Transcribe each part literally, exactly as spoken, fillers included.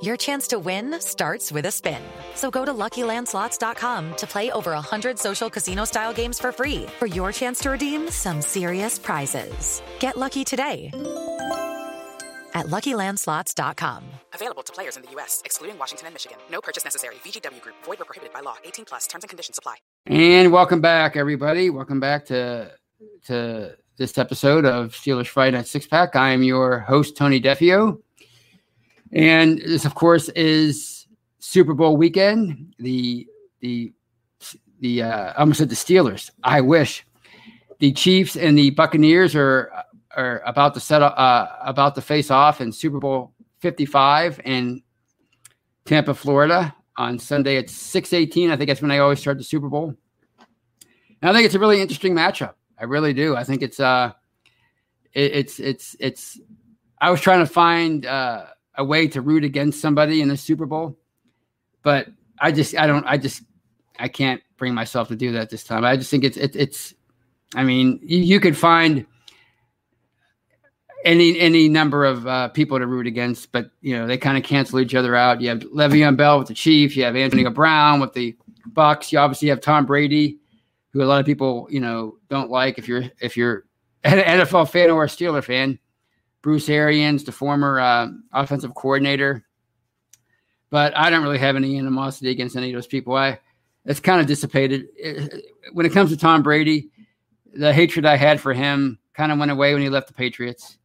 your chance to win starts with a spin. So go to Lucky Land Slots dot com to play over one hundred social casino-style games for free for your chance to redeem some serious prizes. Get lucky today at Lucky Land Slots dot com. Available to players in the U S, excluding Washington and Michigan. No purchase necessary. V G W Group. Void where prohibited by law. eighteen plus. Terms and conditions apply. And welcome back, everybody. Welcome back to to this episode of Steelers Friday Night Six Pack. I am your host, Tony DeFio. And this, of course, is Super Bowl weekend. The the the uh, I almost said the Steelers. I wish. The Chiefs and the Buccaneers are. are about to set up, uh, about to face off in Super Bowl fifty-five in Tampa, Florida on Sunday at six eighteen. I think that's when I always start the Super Bowl. And I think it's a really interesting matchup. I really do. I think it's, uh, it, it's, it's, it's, I was trying to find uh, a way to root against somebody in the Super Bowl, but I just, I don't, I just, I can't bring myself to do that this time. I just think it's, it, it's, I mean, you, you could find Any any number of uh, people to root against, but you know they kind of cancel each other out. You have Le'Veon Bell with the Chiefs. You have Antonio Brown with the Bucs. You obviously have Tom Brady, who a lot of people you know don't like. If you're if you're an N F L fan or a Steeler fan, Bruce Arians, the former uh, offensive coordinator. But I don't really have any animosity against any of those people. I it's kind of dissipated it, when it comes to Tom Brady. The hatred I had for him kind of went away when he left the Patriots.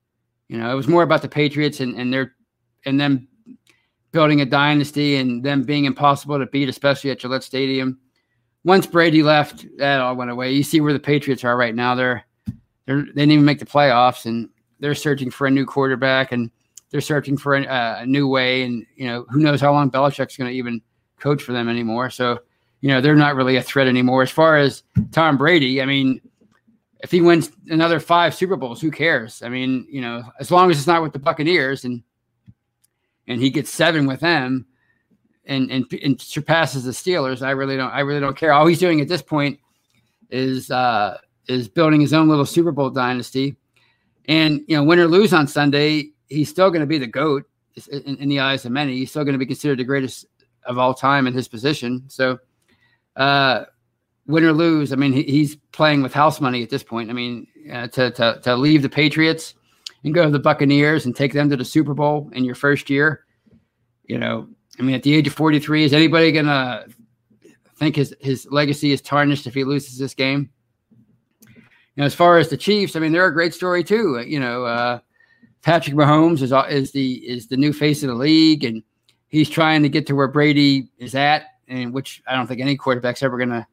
You know, it was more about the Patriots and, and their and them building a dynasty and them being impossible to beat, especially at Gillette Stadium. Once Brady left, that all went away. You see where the Patriots are right now. They're, they're they didn't even make the playoffs, and they're searching for a new quarterback, and they're searching for a, uh, a new way. And you know, who knows how long Belichick's going to even coach for them anymore? So you know, they're not really a threat anymore. As far as Tom Brady, I mean. If he wins another five Super Bowls, who cares? I mean, you know, as long as it's not with the Buccaneers and and he gets seven with them and and, and surpasses the Steelers, I really don't I really don't care. All he's doing at this point is uh, is building his own little Super Bowl dynasty. And you know, win or lose on Sunday, he's still going to be the GOAT in, in the eyes of many. He's still going to be considered the greatest of all time in his position. So. Uh, Win or lose, I mean, he, he's playing with house money at this point. I mean, uh, to, to to leave the Patriots and go to the Buccaneers and take them to the Super Bowl in your first year, you know, I mean, at the age of forty-three, is anybody going to think his, his legacy is tarnished if he loses this game? Now, as far as the Chiefs, I mean, they're a great story too. You know, uh, Patrick Mahomes is is the is the new face of the league, and he's trying to get to where Brady is at, and which I don't think any quarterback's ever going to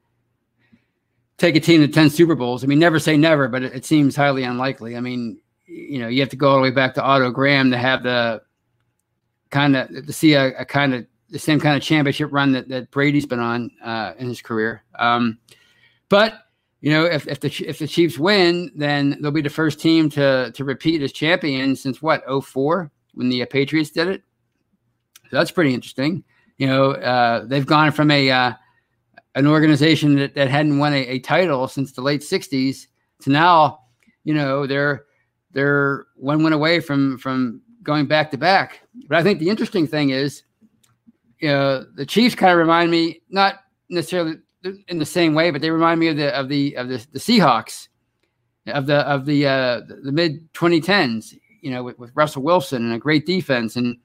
take a team to ten Super Bowls. I mean, never say never, but it, it seems highly unlikely. I mean, you know, you have to go all the way back to Otto Graham to have the kind of, to see a, a kind of the same kind of championship run that, that Brady's been on uh, in his career. Um, but you know, if, if the if the Chiefs win, then they'll be the first team to to repeat as champion since what oh four when the uh, Patriots did it. So that's pretty interesting. You know, uh, they've gone from a uh, an organization that, that hadn't won a, a title since the late sixties to now, you know, they're they're one win away from from going back to back. But I think the interesting thing is, you know, the Chiefs kind of remind me, not necessarily in the same way, but they remind me of the of the of the, the Seahawks of the of the uh, the mid twenty tens. You know, with, with Russell Wilson and a great defense and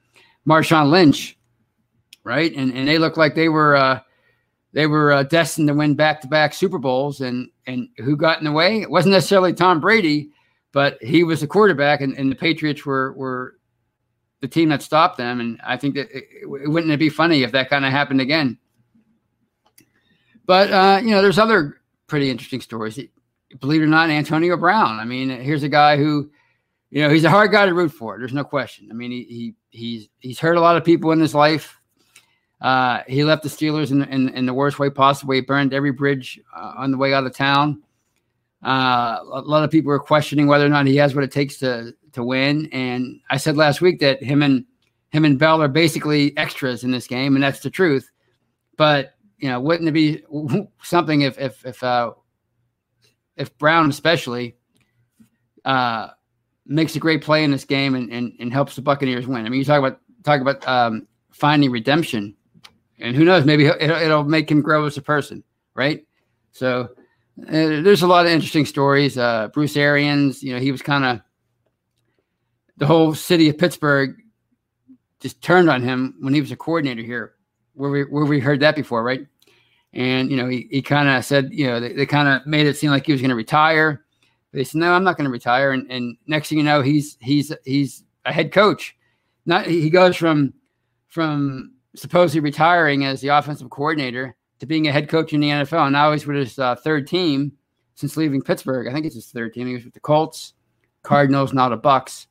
Marshawn Lynch, right? And and they looked like they were uh, they were uh, destined to win back to back Super Bowls. And and who got in the way? It wasn't necessarily Tom Brady, but he was the quarterback, and, and the Patriots were were. the team that stopped them. And I think that it, it, wouldn't it be funny if that kind of happened again? But, uh, you know, there's other pretty interesting stories. Believe it or not, Antonio Brown. I mean, here's a guy who, you know, he's a hard guy to root for. There's no question. I mean, he, he he's, he's hurt a lot of people in his life. Uh, he left the Steelers in, in, in the worst way possible. He burned every bridge uh, on the way out of town. Uh, a lot of people are questioning whether or not he has what it takes to, to win. And I said last week that him and him and Bell are basically extras in this game. And that's the truth, but you know, wouldn't it be something if, if, if, uh, if Brown especially, uh, makes a great play in this game and, and, and helps the Buccaneers win. I mean, you talk about, talk about, um, finding redemption, and who knows, maybe it'll, it'll make him grow as a person. Right. So, Uh, there's a lot of interesting stories. Uh, Bruce Arians, you know, he was kind of the whole city of Pittsburgh just turned on him when he was a coordinator here, where we where we heard that before, right? And you know, he, he kind of said, you know, they, they kind of made it seem like he was going to retire. They said, no, I'm not going to retire. And and next thing you know, he's he's he's a head coach. Not he goes from from supposedly retiring as the offensive coordinator to being a head coach in the N F L. And now he's with his uh, third team since leaving Pittsburgh. I think it's his third team. He was with the Colts, Cardinals, now the Bucks,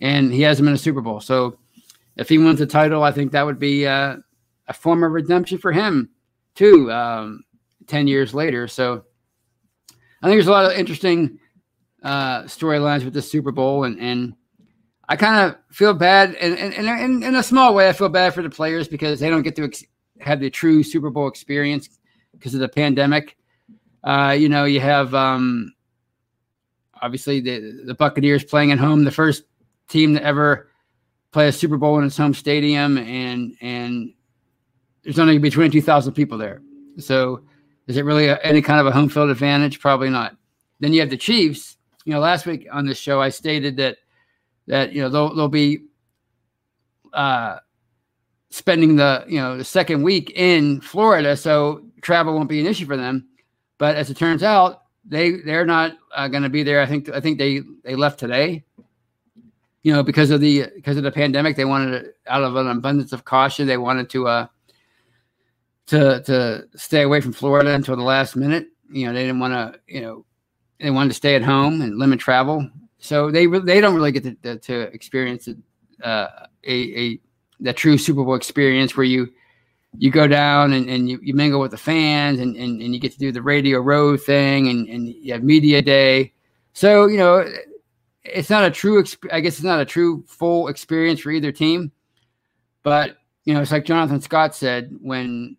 and he has him in a Super Bowl. So if he wins the title, I think that would be uh, a form of redemption for him too, um, ten years later. So I think there's a lot of interesting uh, storylines with this Super Bowl. And, and I kind of feel bad. And, and, and, and in a small way, I feel bad for the players because they don't get to ex- have the true Super Bowl experience because of the pandemic. Uh, you know, you have um, obviously the, the Buccaneers playing at home, the first team to ever play a Super Bowl in its home stadium. And, and there's only going to be twenty-two thousand people there. So is it really a, any kind of a home field advantage? Probably not. Then you have the Chiefs. You know, last week on this show, I stated that, that, you know, they'll, they'll be, uh, spending the, you know, the second week in Florida. So travel won't be an issue for them, but as it turns out, they, they're not uh, going to be there. I think, I think they, they left today, you know, because of the, because of the pandemic, they wanted to, out of an abundance of caution. They wanted to, uh, to, to stay away from Florida until the last minute. You know, they didn't want to, you know, they wanted to stay at home and limit travel. So they, they don't really get to, to experience uh, a, a, that true Super Bowl experience where you, you go down and, and you, you mingle with the fans and, and, and you get to do the Radio Row thing and, and you have media day. So, you know, it's not a true, exp- I guess it's not a true full experience for either team, but you know, it's like Jonathan Scott said, when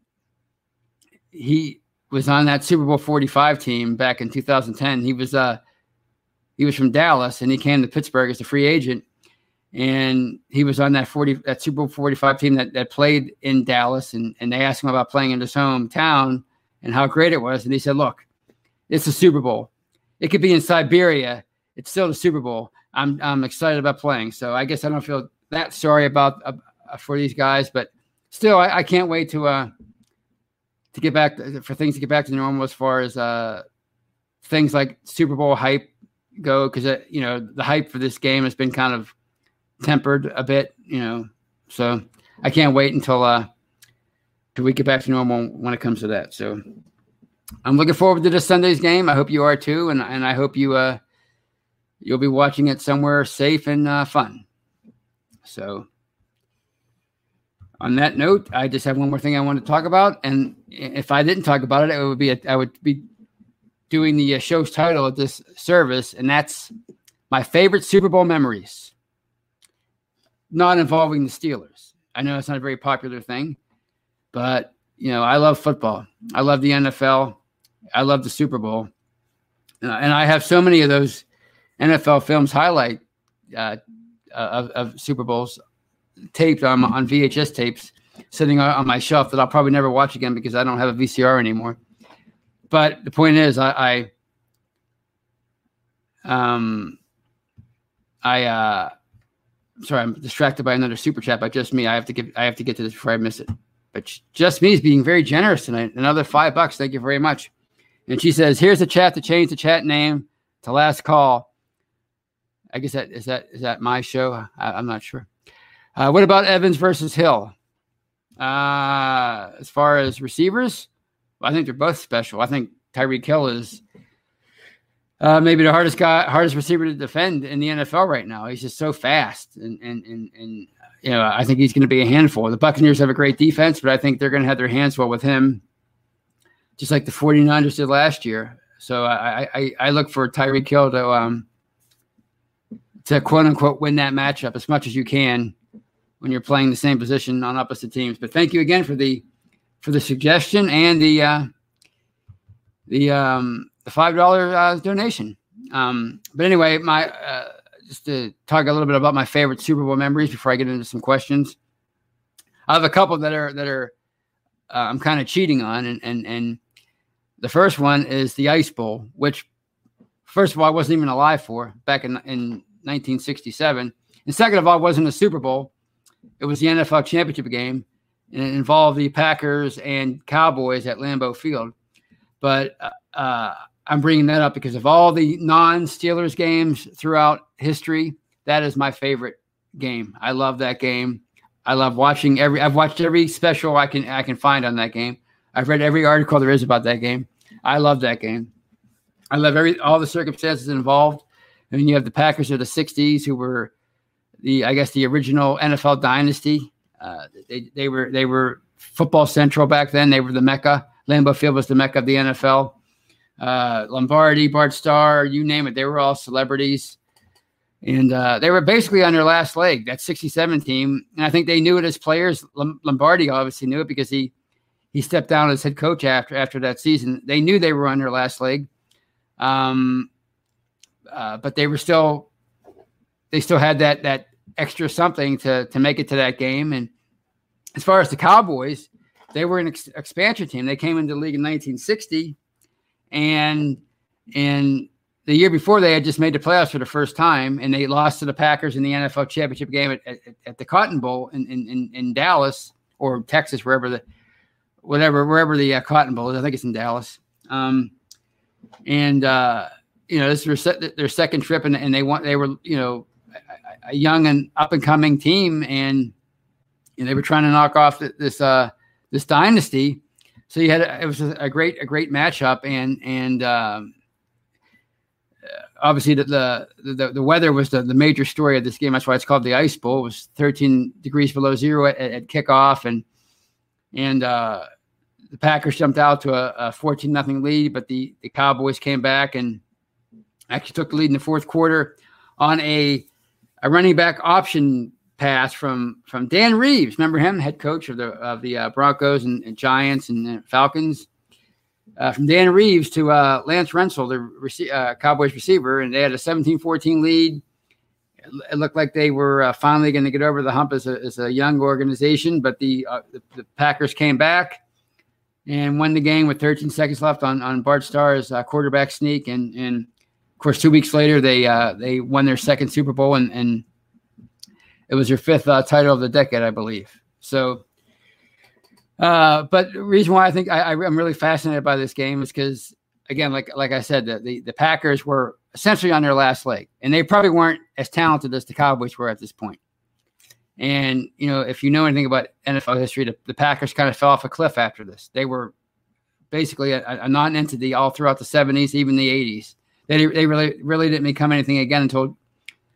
he was on that Super Bowl forty-five team back in two thousand ten, he was, uh, he was from Dallas and he came to Pittsburgh as a free agent. And he was on that forty, that Super Bowl forty-five team that, that played in Dallas, and, and they asked him about playing in his hometown and how great it was. And he said, "Look, it's the Super Bowl. It could be in Siberia. It's still the Super Bowl. I'm I'm excited about playing." So I guess I don't feel that sorry about uh, for these guys, but still, I, I can't wait to uh to get back to, for things to get back to normal as far as uh things like Super Bowl hype go, because uh, you know, the hype for this game has been kind of tempered a bit, you know, so I can't wait until uh till we get back to normal when it comes to that. So I'm looking forward to this Sunday's game. I hope you are too, and and I hope you uh you'll be watching it somewhere safe and uh, fun. So on that note, I just have one more thing I want to talk about. And if I didn't talk about it, it would be a, I would be doing the show's title of this service, and that's my favorite Super Bowl memories, not involving the Steelers. I know it's not a very popular thing, but, you know, I love football. I love the N F L. I love the Super Bowl. Uh, and I have so many of those N F L films highlight uh, of, of Super Bowls taped on, on V H S tapes sitting on, on my shelf that I'll probably never watch again because I don't have a V C R anymore. But the point is, I, I, um, I, uh, sorry, I'm distracted by another super chat by Just Me. I have to give, I have to get to this before I miss it. But Just Me is being very generous tonight. Another five bucks. Thank you very much. And she says, "Here's the chat to change the chat name to Last Call." I guess that is that is that my show. I, I'm not sure. Uh, what about Evans versus Hill? Uh, as far as receivers. I think they're both special. I think Tyreek Hill is uh, maybe the hardest guy, hardest receiver to defend in the N F L right now. He's just so fast, and and and, and you know, I think he's going to be a handful. The Buccaneers have a great defense, but I think they're going to have their hands full with him, just like the 49ers did last year. So I I, I look for Tyreek Hill to um to quote unquote win that matchup as much as you can when you're playing the same position on opposite teams. But thank you again for the. For the suggestion and the uh, the um, the five dollar uh, donation, um, but anyway, my uh, just to talk a little bit about my favorite Super Bowl memories before I get into some questions. I have a couple that are that are uh, I'm kind of cheating on, and and and the first one is the Ice Bowl, which first of all I wasn't even alive for back in in nineteen sixty-seven, and second of all it wasn't a Super Bowl; it was the N F L championship game. And it involved the Packers and Cowboys at Lambeau Field. But uh, I'm bringing that up because of all the non-Steelers games throughout history, that is my favorite game. I love that game. I love watching every – I've watched every special I can I can find on that game. I've read every article there is about that game. I love that game. I love every all the circumstances involved. I mean, you have the Packers of the sixties who were, the I guess, the original N F L dynasty. Uh, they they were they were football central back then. They were the Mecca. Lambeau Field was the Mecca of the N F L. Uh, Lombardi, Bart Starr, you name it. They were all celebrities. And uh, they were basically on their last leg, that sixty-seven team. And I think they knew it as players. Lombardi obviously knew it because he he stepped down as head coach after after that season. They knew they were on their last leg. Um, uh, but they were still they still had that that extra something to to make it to that game. And as far as the Cowboys, they were an ex- expansion team. They came into the league in nineteen sixty, and and the year before they had just made the playoffs for the first time, and they lost to the Packers in the N F L championship game at, at, at the Cotton Bowl in, in in Dallas or Texas, wherever the whatever wherever the uh, Cotton Bowl is. I think it's in Dallas. Um, and uh, you know, this was their, their second trip, and and they want they were you know. a young and up and coming team, and you know, they were trying to knock off this uh, this dynasty. So you had a, it was a great a great matchup, and and um, obviously the the, the the weather was the, the major story of this game. That's why it's called the Ice Bowl. It was thirteen degrees below zero at, at kickoff, and and uh, the Packers jumped out to a fourteen nothing lead, but the the Cowboys came back and actually took the lead in the fourth quarter on a A running back option pass from, from Dan Reeves. Remember him, head coach of the of the uh, Broncos and, and Giants and uh, Falcons. Uh, from Dan Reeves to uh, Lance Renssel, the rec- uh, Cowboys receiver, and they had a seventeen fourteen lead. It, it looked like they were uh, finally going to get over the hump as a, as a young organization, but the, uh, the the Packers came back and won the game with thirteen seconds left on on Bart Starr's uh, quarterback sneak and and. Of course, two weeks later, they uh, they won their second Super Bowl, and, and it was their fifth uh, title of the decade, I believe. So, uh, but the reason why I think I, I'm really fascinated by this game is because, again, like like I said, the, the, the Packers were essentially on their last leg, and they probably weren't as talented as the Cowboys were at this point. And, you know, if you know anything about N F L history, the, the Packers kind of fell off a cliff after this. They were basically a, a non-entity all throughout the seventies, even the eighties. They they really really didn't become anything again until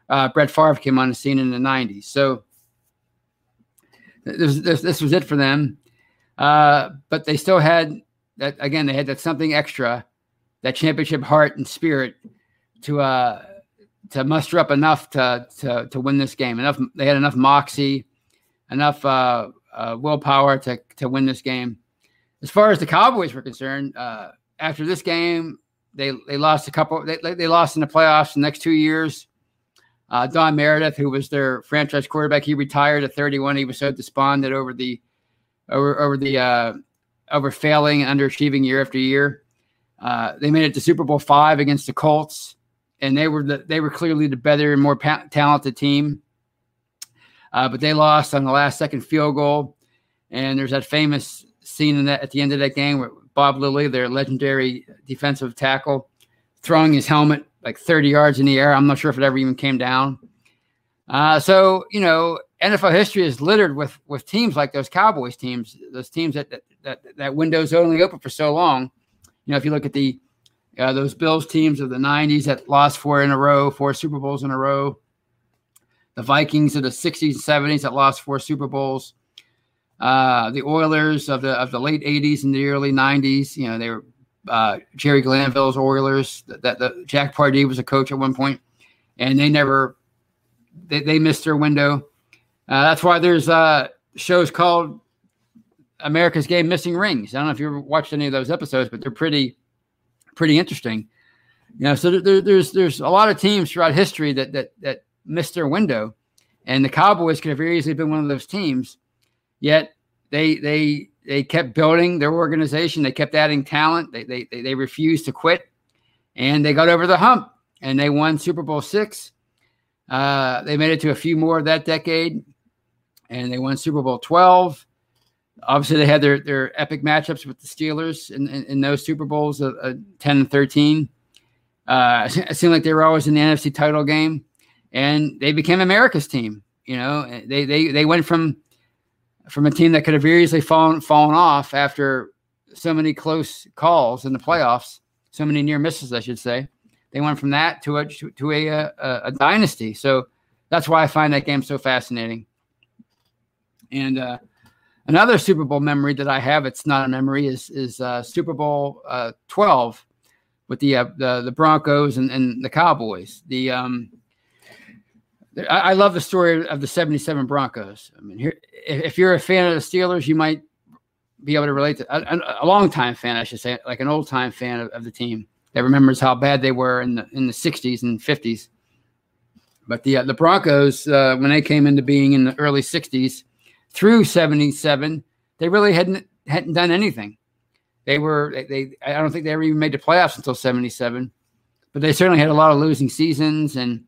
uh, Brett Favre came on the scene in the nineties. So This, this, this was it for them. Uh, but they still had that, again, they had that something extra, that championship heart and spirit to uh, to muster up enough to, to to win this game. Enough, they had enough moxie, enough uh, uh, willpower to to win this game. As far as the Cowboys were concerned, uh, after this game, they they lost a couple. They they lost in the playoffs the next two years. Uh, Don Meredith, who was their franchise quarterback, he retired at thirty-one. He was so despondent over the over over the uh, over failing and underachieving year after year. Uh, they made it to Super Bowl five against the Colts, and they were the, they were clearly the better and more pa- talented team. Uh, but they lost on the last second field goal, and there's that famous scene in that, at the end of that game where Bob Lilly, their legendary defensive tackle, throwing his helmet like thirty yards in the air. I'm not sure if it ever even came down. Uh, so, you know, N F L history is littered with with teams like those Cowboys teams, those teams that that, that, that window's only open for so long. You know, if you look at the uh, those Bills teams of the nineties that lost four in a row, four Super Bowls in a row, the Vikings of the sixties and seventies that lost four Super Bowls, Uh, the Oilers of the of the late eighties and the early nineties, you know, they were uh, Jerry Glanville's Oilers. That the Jack Pardee was a coach at one point, and they never they, they missed their window. Uh, that's why there's uh, shows called America's Game Missing Rings. I don't know if you ever watched any of those episodes, but they're pretty pretty interesting. You know, so there, there's there's a lot of teams throughout history that that that missed their window, and the Cowboys could have very easily been one of those teams. Yet they they they kept building their organization. They kept adding talent. They they they refused to quit, and they got over the hump and they won Super Bowl six. Uh, they made it to a few more that decade, and they won Super Bowl twelve. Obviously, they had their their epic matchups with the Steelers in in, in those Super Bowls of uh, ten and thirteen. Uh, it seemed like they were always in the N F C title game, and they became America's team. You know, they they they went from. from a team that could have very easily fallen, fallen off after so many close calls in the playoffs, so many near misses, I should say. They went from that to a, to a, a, a dynasty. So that's why I find that game so fascinating. And uh, another Super Bowl memory that I have, it's not a memory, is is uh, Super Bowl uh, twelve with the, uh, the the Broncos and, and the Cowboys. The um, I love the story of the seventy-seven Broncos. I mean, here, if you're a fan of the Steelers, you might be able to relate to a, a long-time fan, I should say, like an old-time fan of, of the team that remembers how bad they were in the in the sixties and fifties. But the uh, the Broncos, uh, when they came into being in the early sixties through seventy-seven, they really hadn't hadn't done anything. They were they, they I don't think they ever even made the playoffs until seventy-seven, but they certainly had a lot of losing seasons. And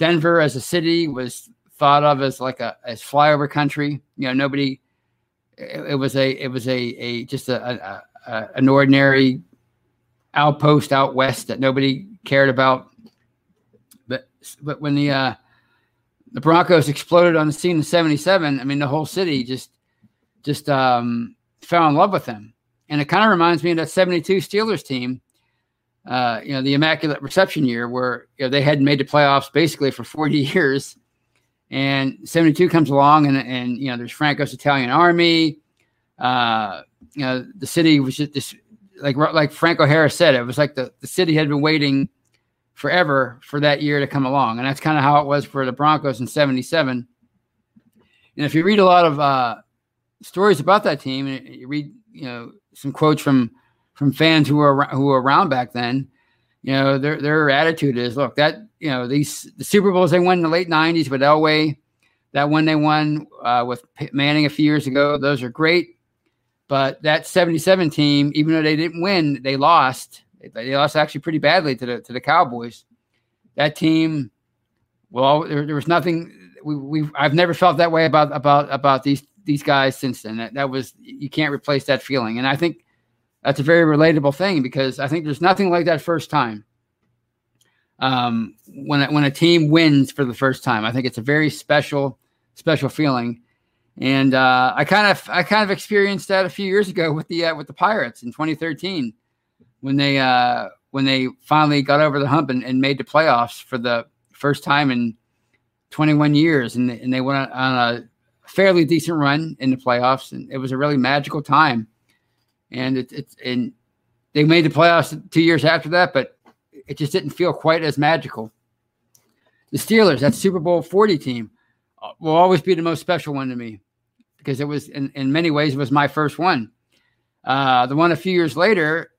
Denver as a city was thought of as like a as flyover country. You know, nobody. It, it was a it was a a just a, a, a an ordinary outpost out west that nobody cared about. But but when the uh, the Broncos exploded on the scene in seventy-seven, I mean, the whole city just just um, fell in love with them. And it kind of reminds me of that seventy-two Steelers team. Uh, you know, the Immaculate Reception year where, you know, they hadn't made the playoffs basically for forty years, and seventy-two comes along and, and, you know, there's Franco's Italian Army. Uh, you know, the city was just this, like, like Franco Harris said, it was like the, the city had been waiting forever for that year to come along. And that's kind of how it was for the Broncos in seventy-seven. And if you read a lot of uh, stories about that team, and you read, you know, some quotes from, from fans who were who were around back then, you know, their their attitude is, look, that, you know, these the Super Bowls they won in the late nineties with Elway, that one they won uh, with Manning a few years ago, those are great. But that seventy-seven team, even though they didn't win, they lost. They lost actually pretty badly to the to the Cowboys. That team, well, there, there was nothing. We we I've never felt that way about about about these these guys since then. That that was, you can't replace that feeling, and I think that's a very relatable thing, because I think there's nothing like that first time. Um, when, when a team wins for the first time, I think it's a very special, special feeling. And uh, I kind of, I kind of experienced that a few years ago with the, uh, with the Pirates in twenty thirteen, when they, uh, when they finally got over the hump and, and made the playoffs for the first time in twenty-one years. And, and they went on a fairly decent run in the playoffs, and it was a really magical time. And it's it, and they made the playoffs two years after that, but it just didn't feel quite as magical. The Steelers, that Super Bowl forty team, will always be the most special one to me because it was, in, in many ways, it was my first one. Uh, the one a few years later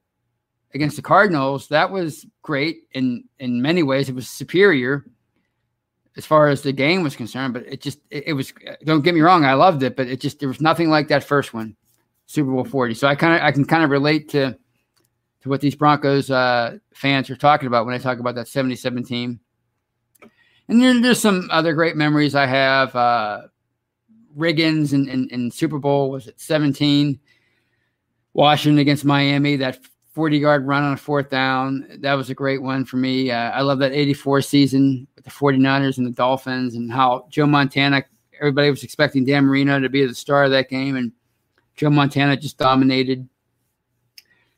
against the Cardinals, that was great. In, in many ways, it was superior as far as the game was concerned, but it just, it, it was, don't get me wrong, I loved it, but it just, there was nothing like that first one, Super Bowl forty. So I kind of, I can kind of relate to, to what these Broncos uh, fans are talking about when I talk about that seventy-seven team. And then there's some other great memories I have. Uh, Riggins in, in, in Super Bowl, was it seventeen? Washington against Miami, that forty-yard run on a fourth down. That was a great one for me. Uh, I love that eighty-four season with the 49ers and the Dolphins and how Joe Montana, everybody was expecting Dan Marino to be the star of that game, and Joe Montana just dominated.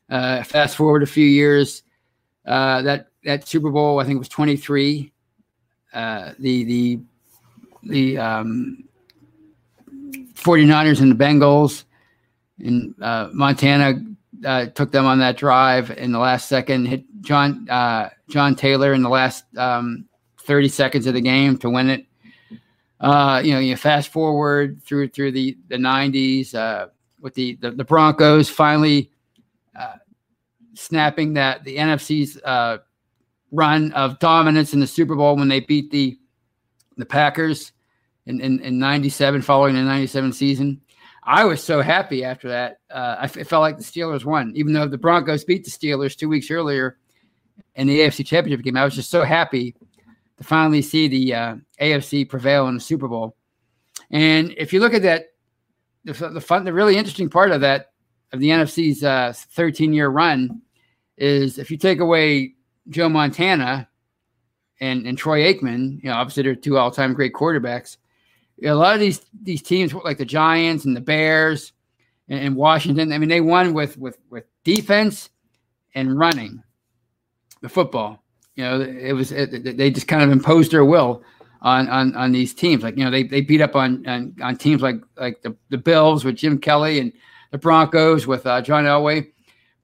Uh, fast forward a few years, uh, that, that Super Bowl, I think it was twenty-three. Uh, the the the um, 49ers and the Bengals in uh, Montana uh, took them on that drive in the last second, hit John uh, John Taylor in the last um, thirty seconds of the game to win it. Uh, you know, you fast forward through through the the nineties uh, with the, the the Broncos finally uh, snapping that the N F C's. Uh, run of dominance in the Super Bowl when they beat the the Packers in, in, in ninety-seven, following the ninety-seven season. I was so happy after that. Uh, I f- it felt like the Steelers won, even though the Broncos beat the Steelers two weeks earlier in the A F C Championship game. I was just so happy to finally see the uh, A F C prevail in the Super Bowl. And if you look at that, the, the fun, the really interesting part of that, of the N F C's uh, thirteen-year run is if you take away Joe Montana and, and Troy Aikman, you know, obviously they're two all-time great quarterbacks. You know, a lot of these these teams like the Giants and the Bears and, and Washington, I mean, they won with with with defense and running the football. You know, it was it, they just kind of imposed their will on on on these teams. Like, you know, they they beat up on on, on teams like like the, the Bills with Jim Kelly and the Broncos with uh, John Elway.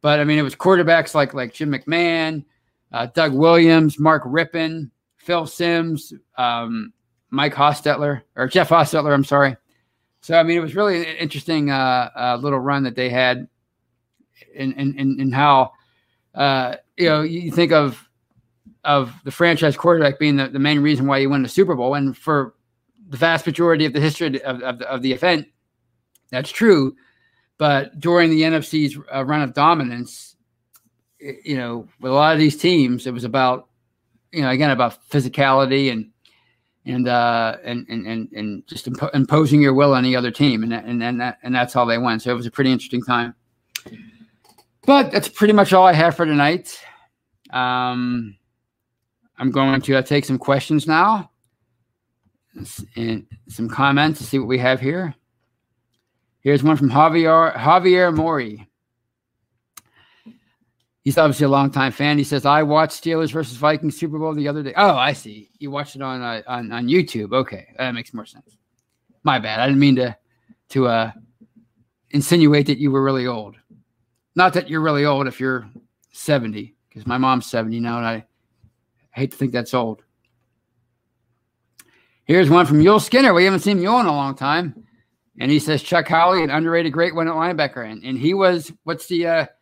But I mean, it was quarterbacks like like Jim McMahon, Uh, Doug Williams, Mark Rippon, Phil Sims, um, Mike Hostetler, or Jeff Hostetler, I'm sorry. So, I mean, it was really an interesting uh, uh, little run that they had in, in, in, in how, uh, you know, you think of of the franchise quarterback being the, the main reason why you win the Super Bowl. And for the vast majority of the history of, of, the, of the event, that's true. But during the N F C's uh, run of dominance, you know, with a lot of these teams, it was about, you know, again, about physicality and, and, uh, and, and, and, and just impo- imposing your will on the other team. And, and, and that, and that's how they won. So it was a pretty interesting time, but that's pretty much all I have for tonight. Um, I'm going to uh, take some questions now and some comments to see what we have here. Here's one from Javier, Javier Mori. He's obviously a longtime fan. He says, I watched Steelers versus Vikings Super Bowl the other day. Oh, I see. You watched it on uh, on, on YouTube. Okay, that makes more sense. My bad. I didn't mean to to uh, insinuate that you were really old. Not that you're really old if you're seventy, because my mom's seventy now, and I hate to think that's old. Here's one from Yul Skinner. We haven't seen Yul in a long time. And he says, Chuck Howley, an underrated great one at linebacker. And, and he was, what's the uh, –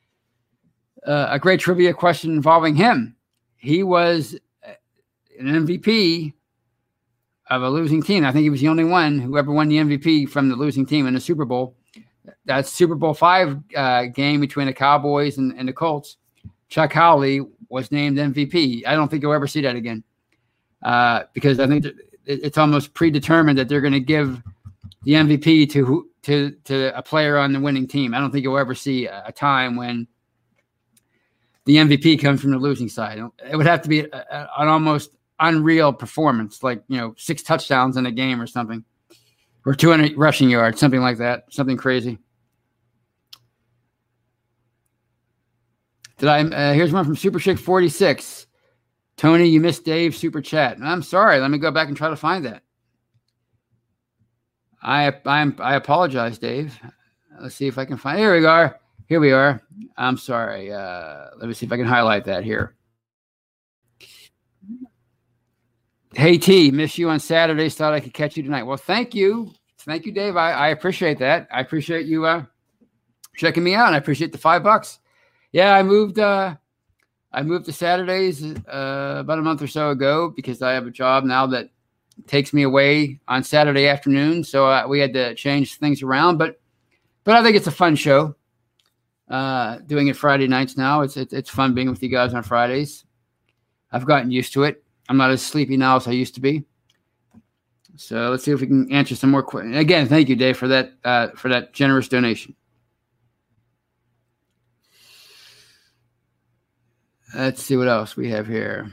Uh, a great trivia question involving him. He was an M V P of a losing team. I think he was the only one who ever won the M V P from the losing team in the Super Bowl. That Super Bowl five uh, game between the Cowboys and, and the Colts, Chuck Howley was named M V P. I don't think you'll ever see that again uh, because I think th- it's almost predetermined that they're going to give the M V P to, who, to, to a player on the winning team. I don't think you'll ever see a, a time when the M V P comes from the losing side. It would have to be a, a, an almost unreal performance, like, you know, six touchdowns in a game or something, or two hundred rushing yards, something like that, something crazy. Did I? Uh, here's one from Super Chick forty-six. Tony, you missed Dave's super chat. I'm sorry. Let me go back and try to find that. I I'm, I apologize, Dave. Let's see if I can find. Here we are. Here we are. I'm sorry. Uh, let me see if I can highlight that here. Hey, T, miss you on Saturdays. Thought I could catch you tonight. Well, thank you. Thank you, Dave. I, I appreciate that. I appreciate you uh, checking me out. And I appreciate the five bucks. Yeah, I moved uh, I moved to Saturdays uh, about a month or so ago because I have a job now that takes me away on Saturday afternoon. So uh, we had to change things around. But but I think it's a fun show. Uh, doing it Friday nights now. It's, it's it's fun being with you guys on Fridays. I've gotten used to it. I'm not as sleepy now as I used to be. So let's see if we can answer some more questions. Again, thank you, Dave, for that uh, for that generous donation. Let's see what else we have here.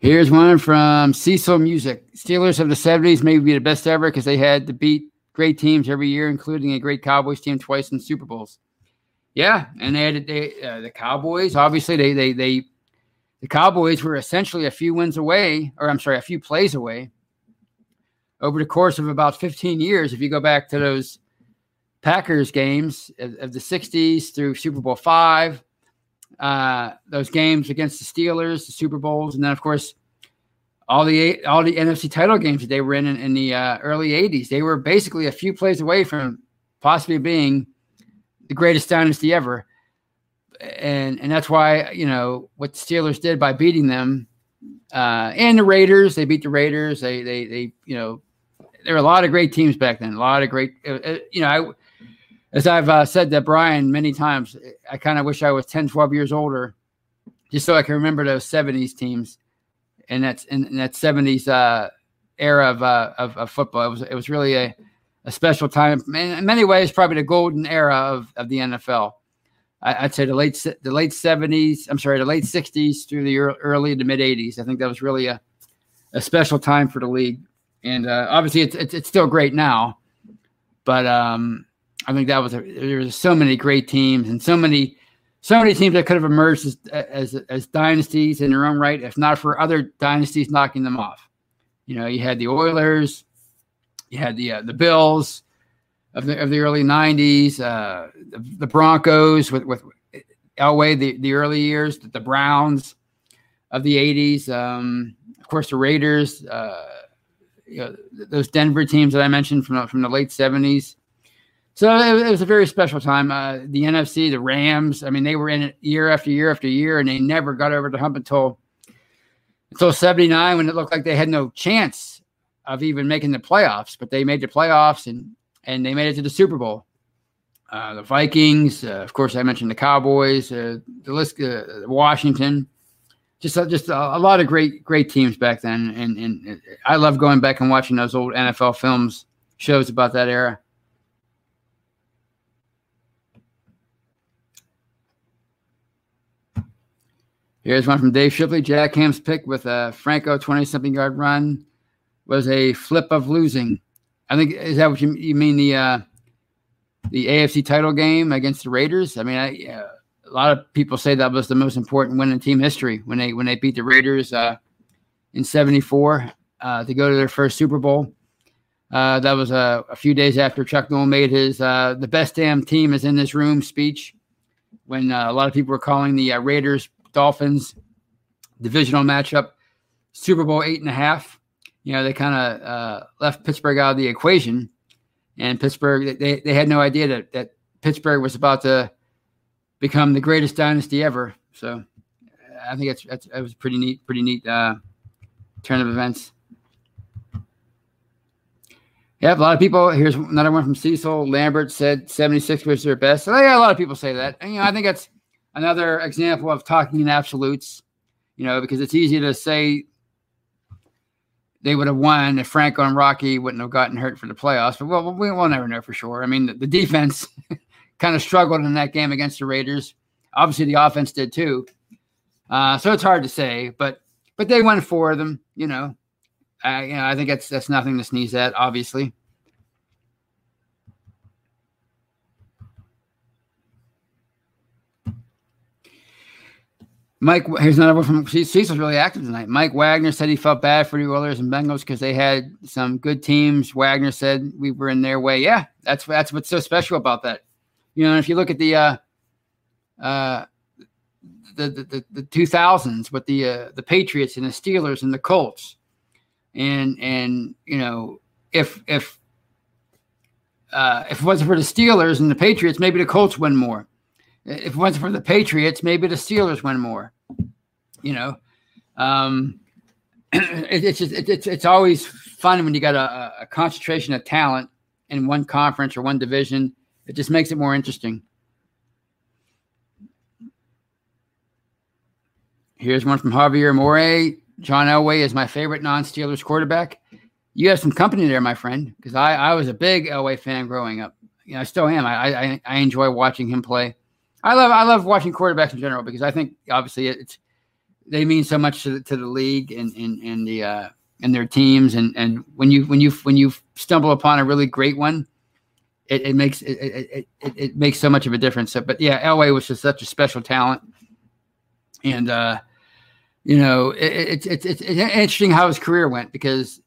Here's one from Cecil Music. Steelers of the seventies may be the best ever because they had to beat great teams every year, including a great Cowboys team twice in Super Bowls. Yeah, and they had they, uh, the Cowboys. Obviously, they they they the Cowboys were essentially a few wins away, or I'm sorry, a few plays away. Over the course of about fifteen years, if you go back to those Packers games of, of the sixties through Super Bowl five. Uh, those games against the Steelers, the Super Bowls, and then of course all the eight, all the N F C title games that they were in in, in the uh, early eighties. They were basically a few plays away from possibly being the greatest dynasty ever, and and that's why you know what the Steelers did by beating them uh, and the Raiders. They beat the Raiders. They they they you know there were a lot of great teams back then. A lot of great uh, you know I. As I've uh, said to Brian many times, I kind of wish I was ten, twelve years older just so I can remember those seventies teams and, that's, and, and that seventies uh, era of, uh, of of football. It was it was really a, a special time. In many ways, probably the golden era of, of the N F L. I, I'd say the late the late seventies, I'm sorry, the late sixties through the early to mid-eighties. I think that was really a, a special time for the league. And uh, obviously, it's, it's it's still great now, but um, – I think that was a, there was so many great teams and so many, so many teams that could have emerged as, as as dynasties in their own right, if not for other dynasties knocking them off. You know, you had the Oilers, you had the uh, the Bills of the of the early nineties, uh, the, the Broncos with with Elway the, the early years, the, the Browns of the eighties, um, of course the Raiders, uh, you know, those Denver teams that I mentioned from from the late seventies. So it was a very special time. Uh, the N F C, the Rams, I mean, they were in it year after year after year, and they never got over the hump until until seventy-nine when it looked like they had no chance of even making the playoffs. But they made the playoffs, and and they made it to the Super Bowl. Uh, the Vikings, uh, of course, I mentioned the Cowboys, uh, the list, uh, Washington, just uh, just a, a lot of great great teams back then. And and I love going back and watching those old N F L films, shows about that era. Here's one from Dave Shipley. Jack Ham's pick with a Franco twenty-something-yard run was a flip of losing. I think is that what you, you mean the uh, the A F C title game against the Raiders? I mean, I, uh, a lot of people say that was the most important win in team history when they when they beat the Raiders uh, in seventy-four uh, to go to their first Super Bowl. Uh, that was uh, a few days after Chuck Noll made his uh, "The best damn team is in this room" speech, when uh, a lot of people were calling the uh, Raiders. Dolphins divisional matchup, Super Bowl eight and a half. You know, they kind of uh, left Pittsburgh out of the equation, and Pittsburgh they they had no idea that that Pittsburgh was about to become the greatest dynasty ever. So, I think that's that's that was pretty neat, pretty neat uh, turn of events. Yeah, a lot of people. Here's another one from Cecil Lambert said seventy-six was their best. So, yeah, a lot of people say that, and you know, I think that's. Another example of talking in absolutes, you know, because it's easy to say they would have won if Franco and Rocky wouldn't have gotten hurt for the playoffs. But we'll, we'll never know for sure. I mean, the, the defense kind of struggled in that game against the Raiders. Obviously, the offense did too. Uh, so it's hard to say, but but they won four of them, you know. I, you know, I think that's, that's nothing to sneeze at, obviously. Mike, here's another one from Cecil's really active tonight. Mike Wagner said he felt bad for the Oilers and Bengals because they had some good teams. Wagner said we were in their way. Yeah, that's that's what's so special about that. You know, and if you look at the uh, uh, the, the, the the two thousands with the uh, the Patriots and the Steelers and the Colts, and and you know if if uh, if it wasn't for the Steelers and the Patriots, maybe the Colts win more. If it wasn't for the Patriots, maybe the Steelers win more. You know, um, it, it's just it, it's it's always fun when you got a, a concentration of talent in one conference or one division. It just makes it more interesting. Here's one from Javier Mori. John Elway is my favorite non-Steelers quarterback. You have some company there, my friend, because I, I was a big Elway fan growing up. You know, I still am. I, I I enjoy watching him play. I love I love watching quarterbacks in general because I think obviously it's they mean so much to the, to the league and and and the uh, and their teams and and when you when you when you stumble upon a really great one, it, it makes it it, it it makes so much of a difference. So, but yeah, Elway was just such a special talent, and uh, you know it's it's it, it, it's interesting how his career went because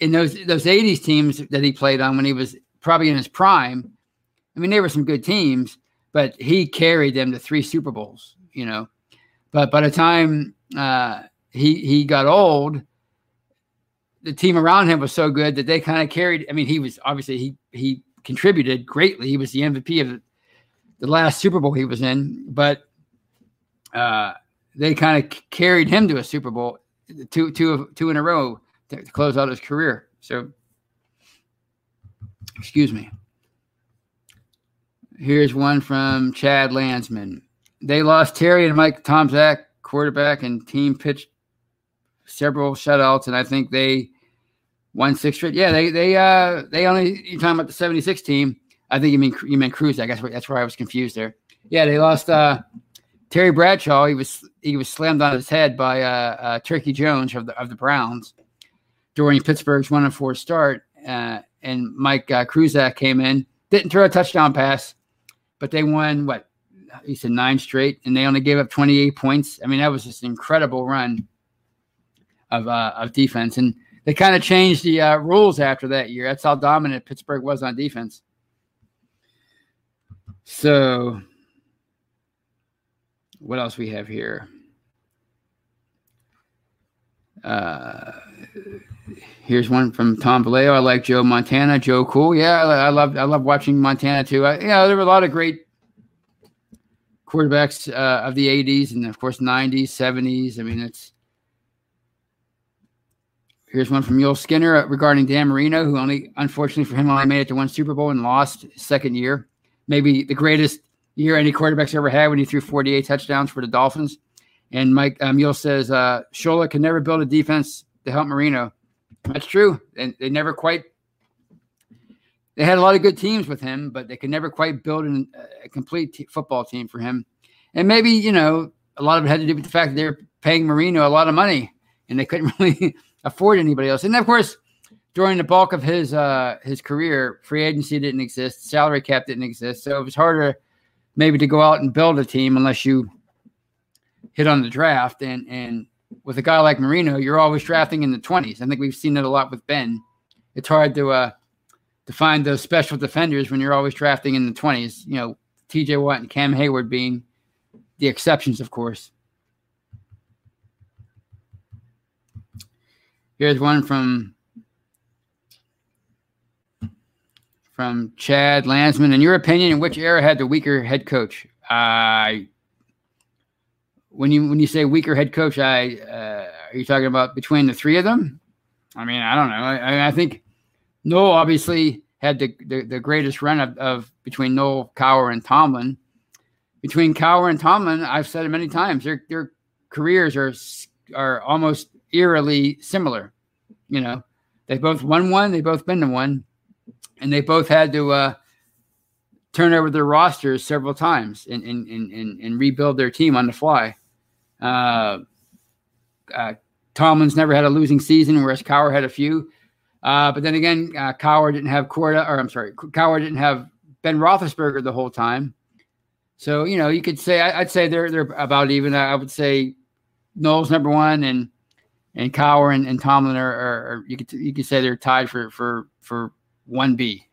in those those eighties teams that he played on when he was probably in his prime, I mean they were some good teams. But he carried them to three Super Bowls, you know. But by the time uh, he he got old, the team around him was so good that they kind of carried. I mean, he was obviously he he contributed greatly. He was the M V P of the last Super Bowl he was in. But uh, they kind of carried him to a Super Bowl, two two two in a row to, to close out his career. So, excuse me. Here's one from Chad Landsman. They lost Terry and Mike Tomczak, quarterback, and team pitched several shutouts, and I think they won six straight. Yeah, they they uh they only you're talking about the seventy-six team. I think you mean you meant Kruczek. I guess that's where I was confused there. Yeah, they lost uh, Terry Bradshaw. He was he was slammed on his head by uh, uh, Turkey Jones of the of the Browns during Pittsburgh's one and four start, uh, and Mike uh, Kruczek came in, didn't throw a touchdown pass. But they won, what, he said nine straight, and they only gave up twenty-eight points. I mean, that was just an incredible run of uh, of defense. And they kind of changed the uh, rules after that year. That's how dominant Pittsburgh was on defense. So what else we have here? Uh, here's one from Tom Vallejo. I like Joe Montana. Joe, cool. Yeah, I, I love I love watching Montana too. I, you know, there were a lot of great quarterbacks uh, of the eighties and of course nineties, seventies. I mean, it's. Here's one from Yul Skinner regarding Dan Marino, who only, unfortunately for him, only made it to one Super Bowl and lost his second year. Maybe the greatest year any quarterback's ever had when he threw forty-eight touchdowns for the Dolphins. And Mike um, Yule says, uh, Shola can never build a defense to help Marino. That's true. And they, they never quite – they had a lot of good teams with him, but they could never quite build an, a complete t- football team for him. And maybe, you know, a lot of it had to do with the fact that they were paying Marino a lot of money and they couldn't really afford anybody else. And, of course, during the bulk of his uh, his career, free agency didn't exist. Salary cap didn't exist. So it was harder maybe to go out and build a team unless you – hit on the draft, and and with a guy like Marino, you're always drafting in the twenties. I think we've seen it a lot with Ben. It's hard to uh, to find those special defenders when you're always drafting in the twenties. You know, T J Watt and Cam Hayward being the exceptions, of course. Here's one from from Chad Landsman. In your opinion, in which era had the weaker head coach? I. Uh, When you when you say weaker head coach, I uh, are you talking about between the three of them? I mean, I don't know. I, I think Noel obviously had the, the, the greatest run of, of between Noel, Cowher, and Tomlin. Between Cowher and Tomlin, I've said it many times. Their their careers are are almost eerily similar. You know, they both won one, they both been to one, and they both had to uh, turn over their rosters several times and and and and rebuild their team on the fly. Uh, uh, Tomlin's never had a losing season, whereas Cowher had a few. Uh, but then again, uh, Cowher didn't have Corda, or I'm sorry, Cowher didn't have Ben Roethlisberger the whole time. So, you know, you could say, I, I'd say they're, they're about even. I would say Knowles number one, and, and Cowher and, and Tomlin are, are, are, you could, you could say they're tied for, for, for one B,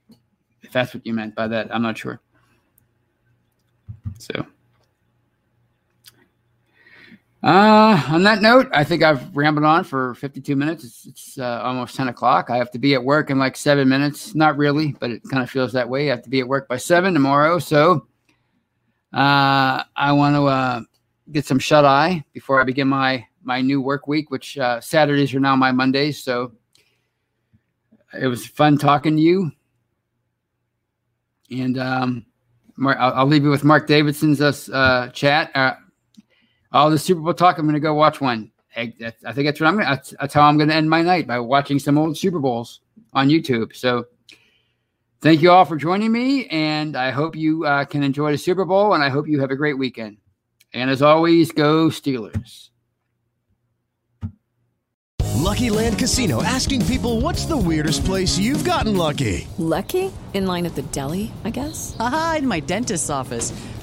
if that's what you meant by that. I'm not sure. So, uh, on that note, I think I've rambled on for fifty-two minutes. It's, it's uh, almost ten o'clock. I have to be at work in like seven minutes. Not really, but it kind of feels that way. I have to be at work by seven tomorrow. So, Uh, I want to uh, get some shut eye before I begin my, my new work week, which uh, Saturdays are now my Mondays. So it was fun talking to you. And um, Mark, I'll, I'll leave you with Mark Davidson's uh, chat. Uh, all the Super Bowl talk, I'm going to go watch one. I, I think that's what I'm gonna, that's how I'm going to end my night, by watching some old Super Bowls on YouTube. So thank you all for joining me, and I hope you uh, can enjoy the Super Bowl, and I hope you have a great weekend. And as always, go Steelers. Lucky Land Casino, asking people, what's the weirdest place you've gotten lucky? Lucky? In line at the deli, I guess? Aha, in my dentist's office.